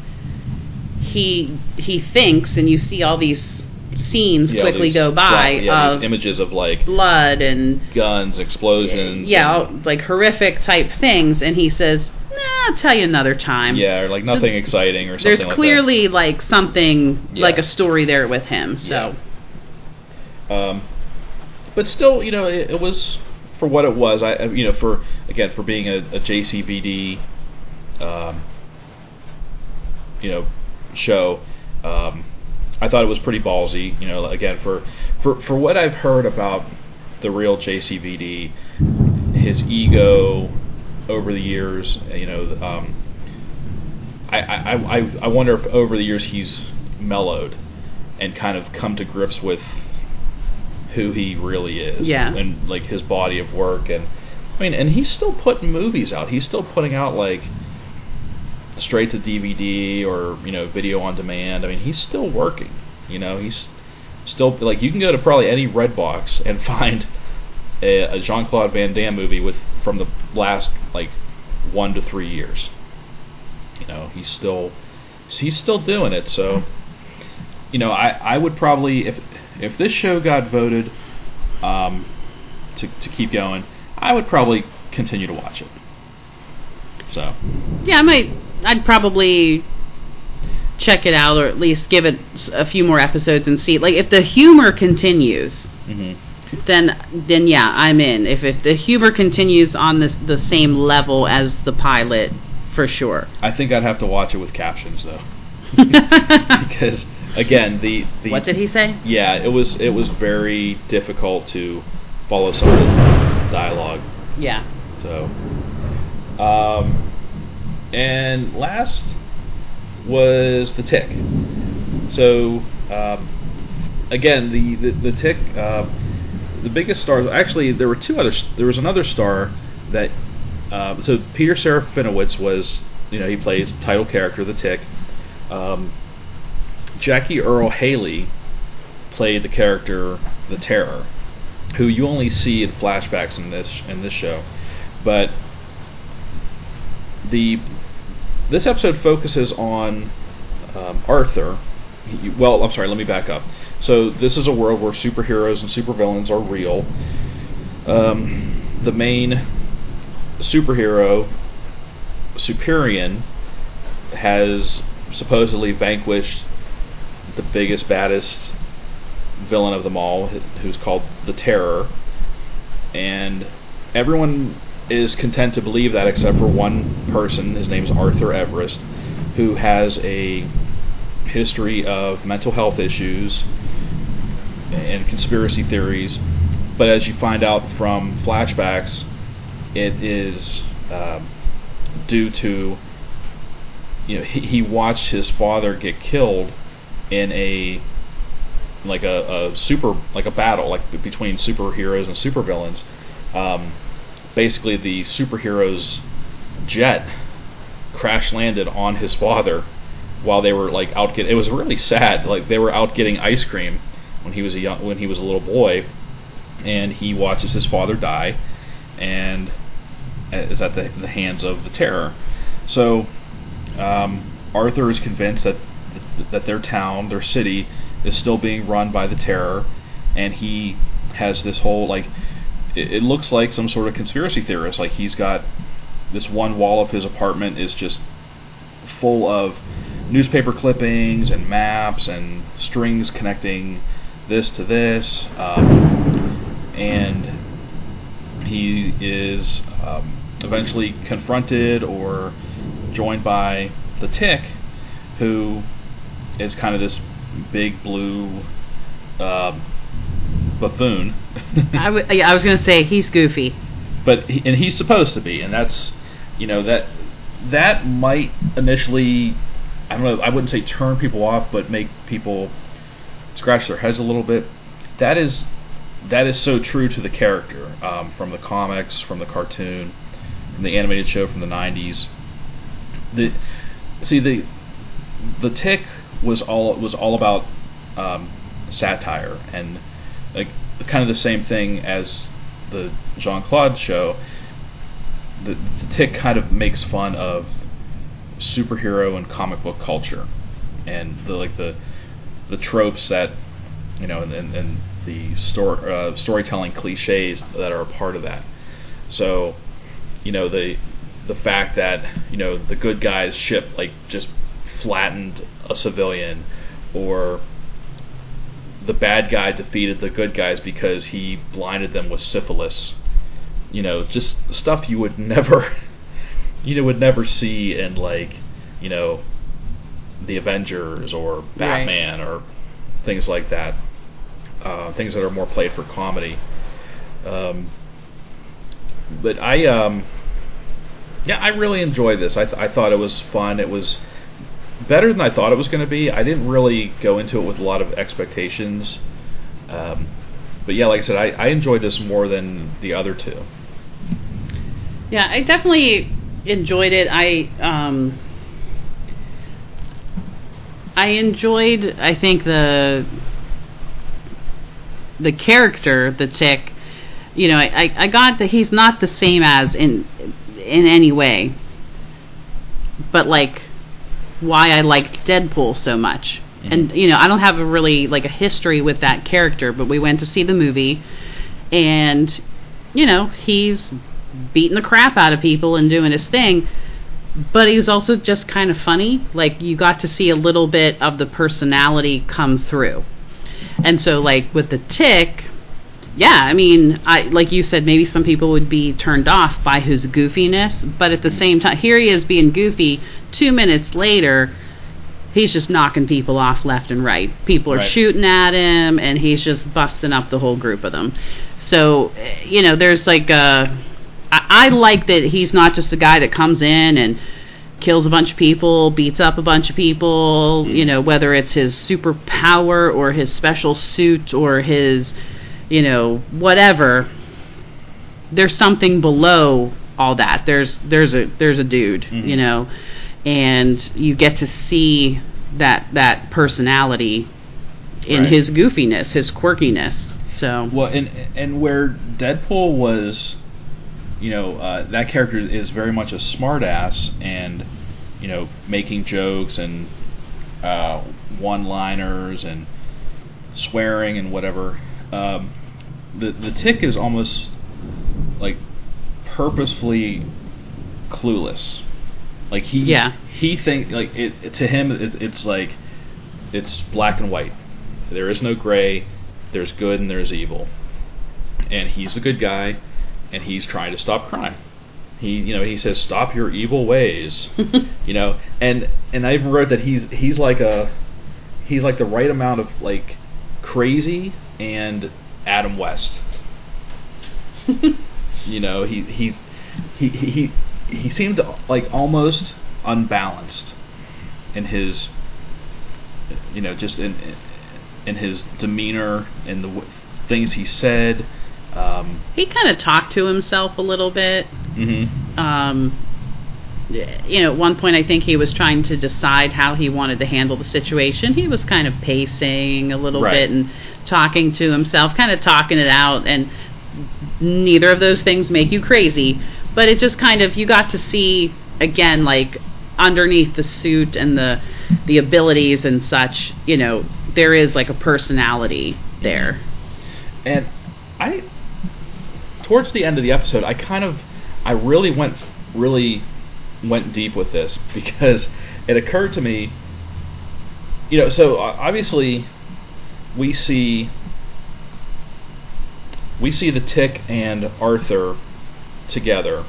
he he thinks, and you see all these scenes yeah, quickly these, go by yeah, of these images of like blood and guns, explosions, yeah, and, like horrific type things, and he says, nah, I'll tell you another time. Yeah, or like nothing so exciting or something like that. There's clearly like something, yeah. like a story there with him, so. Yeah. Um, but still, you know, it, it was, for what it was, I you know, for, again, for being a, a J C V D, um, you know, show, um, I thought it was pretty ballsy, you know, again, for, for, for what I've heard about the real J C V D, his ego over the years, you know, um, I, I, I, I wonder if over the years he's mellowed and kind of come to grips with who he really is. Yeah. And, like, his body of work. And, I mean, and he's still putting movies out. He's still putting out, like, straight to D V D or, you know, video on demand. I mean, he's still working, you know, he's still, like, you can go to probably any Redbox and find a, a Jean-Claude Van Damme movie with from the last, like, one to three years. You know, he's still, he's still doing it, so, you know, I, I would probably, if if this show got voted um, to, to keep going, I would probably continue to watch it. So. Yeah, I might, I'd probably check it out, or at least give it a few more episodes and see. Like, if the humor continues, mm-hmm. then then yeah, I'm in. If if the humor continues on the the same level as the pilot, for sure. I think I'd have to watch it with captions though, because again, the, the what did he say? Yeah, it was it was very difficult to follow some of the dialogue. Yeah. So. Um, and last was The Tick. So, um, again, the the, the Tick, uh, the biggest stars. Actually, there were two others. There was another star that. Uh, so Peter Serafinowicz was, you know, he plays title character The Tick. Um, Jackie Earl Haley played the character The Terror, who you only see in flashbacks in this in this show, but. The this episode focuses on um, Arthur. He, well, I'm sorry. Let me back up. So this is a world where superheroes and supervillains are real. Um, the main superhero, Superian, has supposedly vanquished the biggest, baddest villain of them all, who's called the Terror, and everyone is content to believe that, except for one person. His name is Arthur Everest, who has a history of mental health issues and conspiracy theories. But as you find out from flashbacks, it is um, due to, you know, he, he watched his father get killed in a like a, a super like a battle like between superheroes and supervillains. Um, Basically, the superhero's jet crash landed on his father while they were like out getting. It was really sad. Like they were out getting ice cream when he was a young, when he was a little boy, and he watches his father die, and is at the, the hands of the Terror. So um, Arthur is convinced that that their town, their city, is still being run by the Terror, and he has this whole like. It looks like some sort of conspiracy theorist. Like he's got this one wall of his apartment is just full of newspaper clippings and maps and strings connecting this to this, um, and he is um, eventually confronted or joined by the Tick, who is kind of this big blue uh, buffoon. I, w- yeah, I was going to say he's goofy, but he, and he's supposed to be, and that's you know that that might initially I don't know I wouldn't say turn people off, but make people scratch their heads a little bit. That is that is so true to the character um, from the comics, from the cartoon, from the animated show from the nineties. The see the the Tick was all was all about um, satire and like kind of the same thing as the Jean-Claude show. The, the Tick kind of makes fun of superhero and comic book culture and the like the the tropes that you know and and, and the story uh, storytelling cliches that are a part of that. So you know the the fact that you know the good guys ship like just flattened a civilian, or the bad guy defeated the good guys because he blinded them with syphilis. You know, just stuff you would never, you know, would never see in like, you know, the Avengers or Batman right. or things like that. Uh, things that are more played for comedy. Um, but I, um, yeah, I really enjoyed this. I th- I thought it was fun. It was better than I thought it was going to be. I didn't really go into it with a lot of expectations. Um, but yeah, like I said, I, I enjoyed this more than the other two. Yeah, I definitely enjoyed it. I um, I enjoyed, I think, the the character, the Tick. You know, I, I, I got that he's not the same as in in any way. But like, why I liked Deadpool so much. Mm-hmm. And, you know, I don't have a really, like, a history with that character, but we went to see the movie, and, you know, he's beating the crap out of people and doing his thing, but he was also just kind of funny. Like, you got to see a little bit of the personality come through. And so, like, with the Tick, yeah, I mean, I like you said, maybe some people would be turned off by his goofiness, but at the same time, here he is being goofy. Two minutes later, he's just knocking people off left and right. People are right. shooting at him, and he's just busting up the whole group of them. So, you know, there's like a... I, I like that he's not just a guy that comes in and kills a bunch of people, beats up a bunch of people, you know, whether it's his superpower or his special suit or his... you know, whatever. There's something below all that. There's there's a there's a dude, mm-hmm. you know, and you get to see that that personality in right. his goofiness, his quirkiness. So well, and and where Deadpool was, you know, uh, that character is very much a smartass, and you know, making jokes and uh, one-liners and swearing and whatever. Um, the the Tick is almost like purposefully clueless. Like he yeah. he think like it, it to him it, it's like it's black and white. There is no gray. There's good and there's evil. And he's the good guy, and he's trying to stop crime. He you know he says stop your evil ways. you know and and I even wrote that he's he's like a he's like the right amount of like crazy and Adam West. you know, he he he he he seemed like almost unbalanced in his you know, just in in his demeanor and the things he said. Um, he kind of talked to himself a little bit. Mm-hmm. Um you know, at one point I think he was trying to decide how he wanted to handle the situation. He was kind of pacing a little right. bit and talking to himself, kind of talking it out, and neither of those things make you crazy, but it just kind of, you got to see again, like underneath the suit and the the abilities and such, you know, there is like a personality there. And I, towards the end of the episode, I kind of, I really went really went deep with this, because it occurred to me, you know, so obviously we see we see the Tick and Arthur together,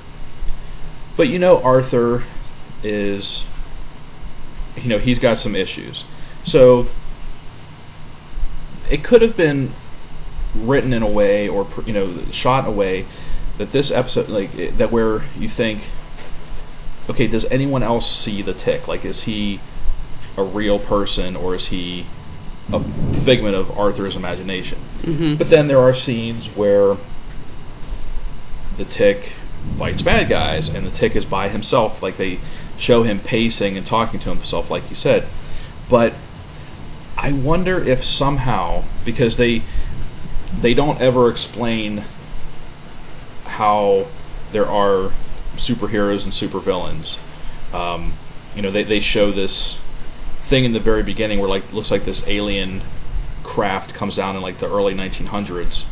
but you know Arthur is you know, he's got some issues. So it could have been written in a way, or you know, shot in a way that this episode, like that, where you think, okay, does anyone else see the tick? Like, is he a real person, or is he a figment of Arthur's imagination? Mm-hmm. But then there are scenes where the tick fights bad guys, and the tick is by himself. Like, they show him pacing and talking to himself, like you said. But I wonder if somehow, because they they don't ever explain how there are superheroes and supervillains. Um, you know, they, they show this thing in the very beginning where, like, looks like this alien craft comes down in, like, the early nineteen hundreds.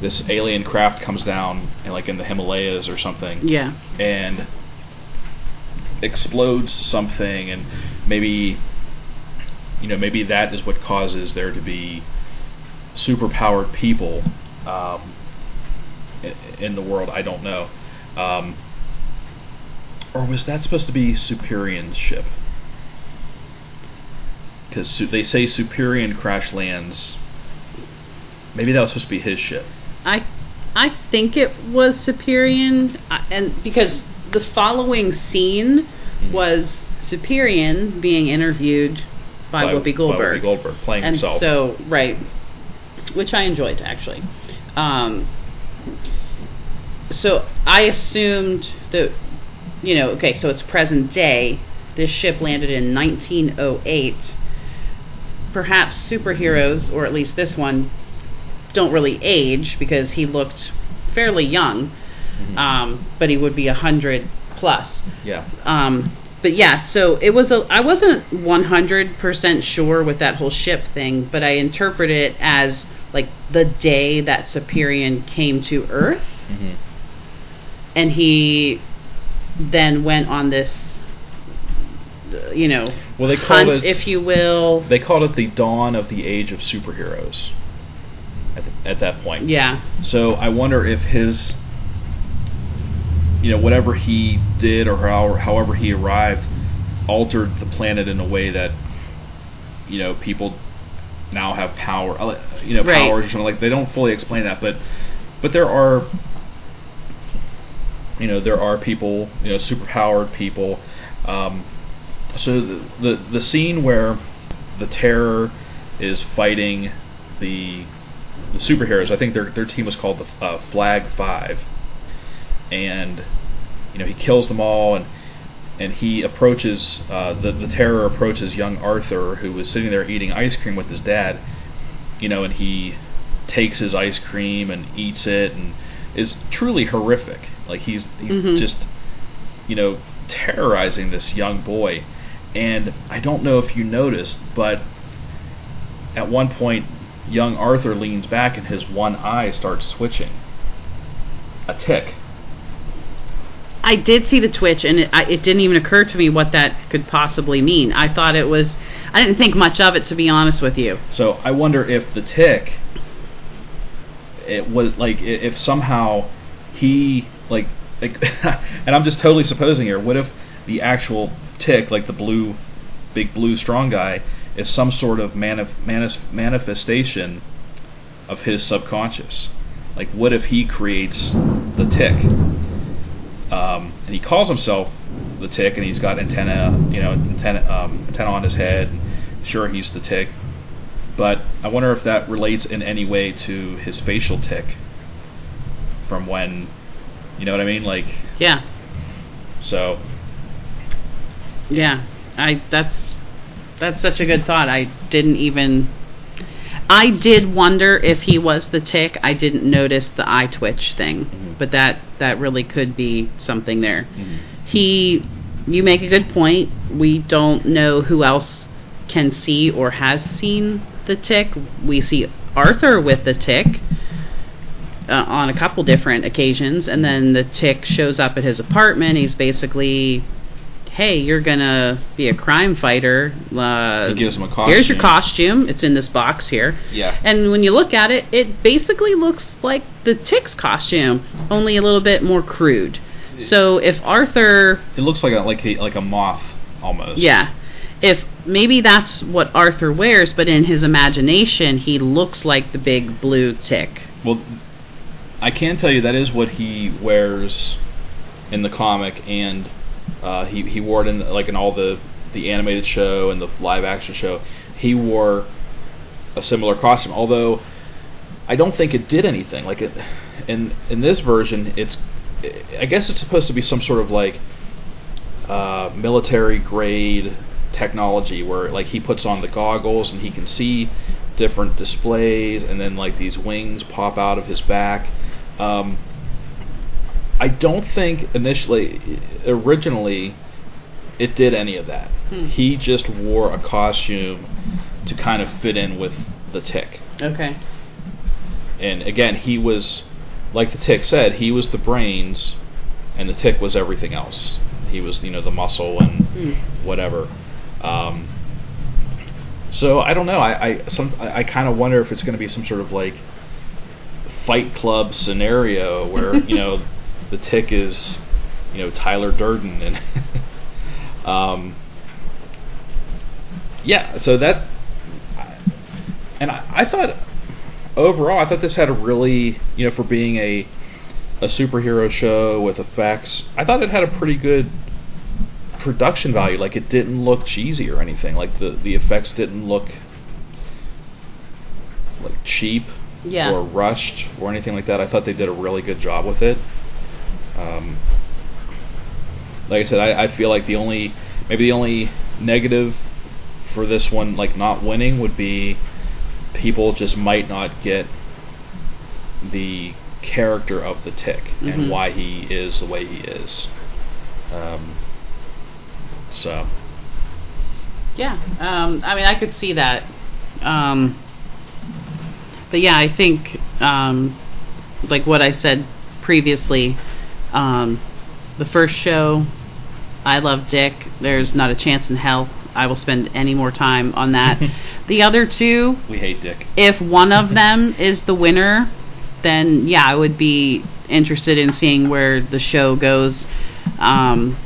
This alien craft comes down, in, like, in the Himalayas or something. Yeah. And explodes something, and maybe, you know, maybe that is what causes there to be superpowered people um, in the world. I don't know. Um, or was that supposed to be Superian's ship? Because su- they say Superian crash lands. Maybe that was supposed to be his ship. I, I think it was Superian, I, and because the following scene mm-hmm. was Superian being interviewed by, by Whoopi Goldberg. By Whoopi Goldberg playing and himself. So right, which I enjoyed actually. Um, so I assumed that, you know, okay, so it's present day. This ship landed in nineteen oh eight. Perhaps superheroes, or at least this one, don't really age, because he looked fairly young, mm-hmm. um, but he would be one hundred plus. Yeah. Um, but yeah, so it was a, I wasn't one hundred percent sure with that whole ship thing, but I interpret it as like the day that Superian came to Earth, mm-hmm. and he then went on this, you know, well, they called hunt, it, if you will. They called it the dawn of the age of superheroes at, the, at that point. Yeah. So I wonder if his, you know, whatever he did or how, however he arrived altered the planet in a way that, you know, people now have power, you know, right. powers or something. Like, they don't fully explain that, but but there are, you know, there are people, you know, superpowered people. Um, So the, the the scene where the Terror is fighting the the superheroes, I think their their team was called the uh, Flag Five, and you know, he kills them all, and and he approaches uh, the the Terror approaches young Arthur, who was sitting there eating ice cream with his dad, you know, and he takes his ice cream and eats it, and is truly horrific. Like, he's he's mm-hmm. just, you know, terrorizing this young boy. And I don't know if you noticed, but at one point, young Arthur leans back and his one eye starts twitching. A tick. I did see the twitch, and it, I, it didn't even occur to me what that could possibly mean. I thought it was... I didn't think much of it, to be honest with you. So I wonder if the tick... It was, like, if somehow he, like... like and I'm just totally supposing here, what if the actual... tick, like the blue, big blue strong guy, is some sort of manif- manif- manifestation of his subconscious. Like, what if he creates the tick? Um, and he calls himself the tick, and he's got antenna, you know, antenna, um, antenna on his head. Sure, he's the tick. But I wonder if that relates in any way to his facial tick from when, you know what I mean? Like, yeah. So... yeah, I that's that's such a good thought. I didn't even I did wonder if he was the tick. I didn't notice the eye twitch thing, mm-hmm. but that that really could be something there. Mm-hmm. He, you make a good point. We don't know who else can see or has seen the tick. We see Arthur with the tick uh, on a couple different occasions, and then the tick shows up at his apartment. He's basically, hey, you're going to be a crime fighter. Uh, he gives him a costume. Here's your costume. It's in this box here. Yeah. And when you look at it, it basically looks like the tick's costume, only a little bit more crude. So if Arthur... It looks like a, like a, like a moth, almost. Yeah. if maybe that's what Arthur wears, but in his imagination, he looks like the big blue tick. Well, I can tell you that is what he wears in the comic, and uh, he he wore it in like in all the the animated show and the live action show. He wore a similar costume, although I don't think it did anything. Like it, in in this version, it's I guess it's supposed to be some sort of like uh, military grade technology where like he puts on the goggles and he can see different displays, and then like these wings pop out of his back. Um, I don't think initially, originally, it did any of that. Hmm. He just wore a costume to kind of fit in with the Tick. Okay. And again, he was, like the Tick said, he was the brains, and the Tick was everything else. He was, you know, the muscle and hmm. whatever. Um, so I don't know. I I, some, I, I kind of wonder if it's going to be some sort of like Fight Club scenario where you know the Tick is, you know, Tyler Durden, and um, yeah. So that, and I, I thought overall, I thought this had a really, you know, for being a a superhero show with effects, I thought it had a pretty good production value. Like it didn't look cheesy or anything. Like the the effects didn't look like cheap. Yeah. Or rushed or anything like that. I thought they did a really good job with it. Um, like I said, I, I feel like the only maybe the only negative for this one, like not winning, would be people just might not get the character of the Tick mm-hmm. and why he is the way he is. Um, so. Yeah, um, I mean, I could see that. Um, But yeah, I think, um, like what I said previously, um, the first show, I Love Dick, there's not a chance in hell I will spend any more time on that. The other two, we hate Dick. If one of them is the winner, then yeah, I would be interested in seeing where the show goes. Um,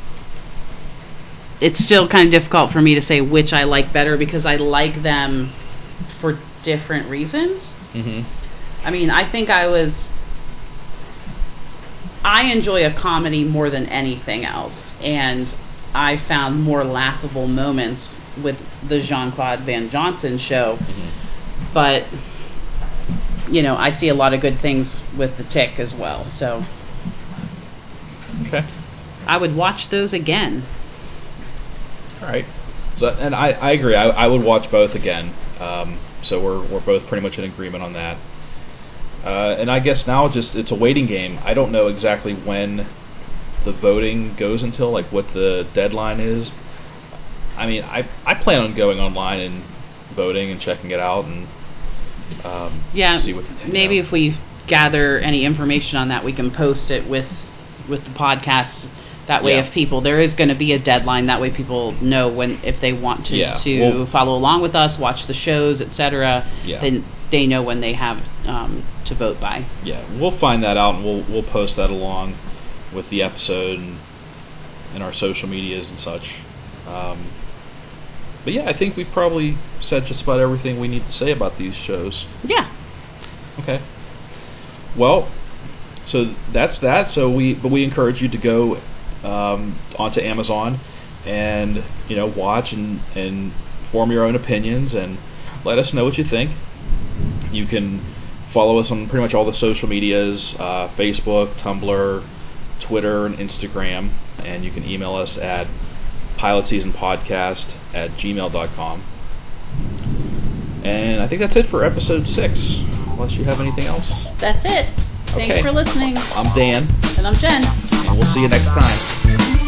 it's still kind of difficult for me to say which I like better because I like them for different reasons. Mm-hmm. I mean, I think I was... I enjoy a comedy more than anything else, and I found more laughable moments with the Jean-Claude Van Johnson show. Mm-hmm. But, you know, I see a lot of good things with the Tick as well, so... Okay. I would watch those again. All right. So, and I, I agree. I, I would watch both again. Um... So we're we're both pretty much in agreement on that. Uh, and I guess now just it's a waiting game. I don't know exactly when the voting goes until, like what the deadline is. I mean, I I plan on going online and voting and checking it out and um, yeah, see what the t- maybe you know. If we gather any information on that, we can post it with with the podcast. That way, yeah. if people, there is going to be a deadline. That way, people know when if they want to, yeah. to well, follow along with us, watch the shows, et cetera. Yeah. Then they know when they have um, to vote by. Yeah, we'll find that out, and we'll we'll post that along with the episode and, and our social medias and such. Um, but yeah, I think we probably said just about everything we need to say about these shows. Yeah. Okay. Well, so that's that. So we but we encourage you to go. Um, onto Amazon and you know watch and, and form your own opinions and let us know what you think. You can follow us on pretty much all the social medias, uh, Facebook, Tumblr, Twitter, and Instagram, and you can email us at pilot season podcast at gmail dot com. And I think that's it for episode six, unless you have anything else. That's it. Thanks okay. for listening. I'm Dan. And I'm Jen. And we'll see you next time.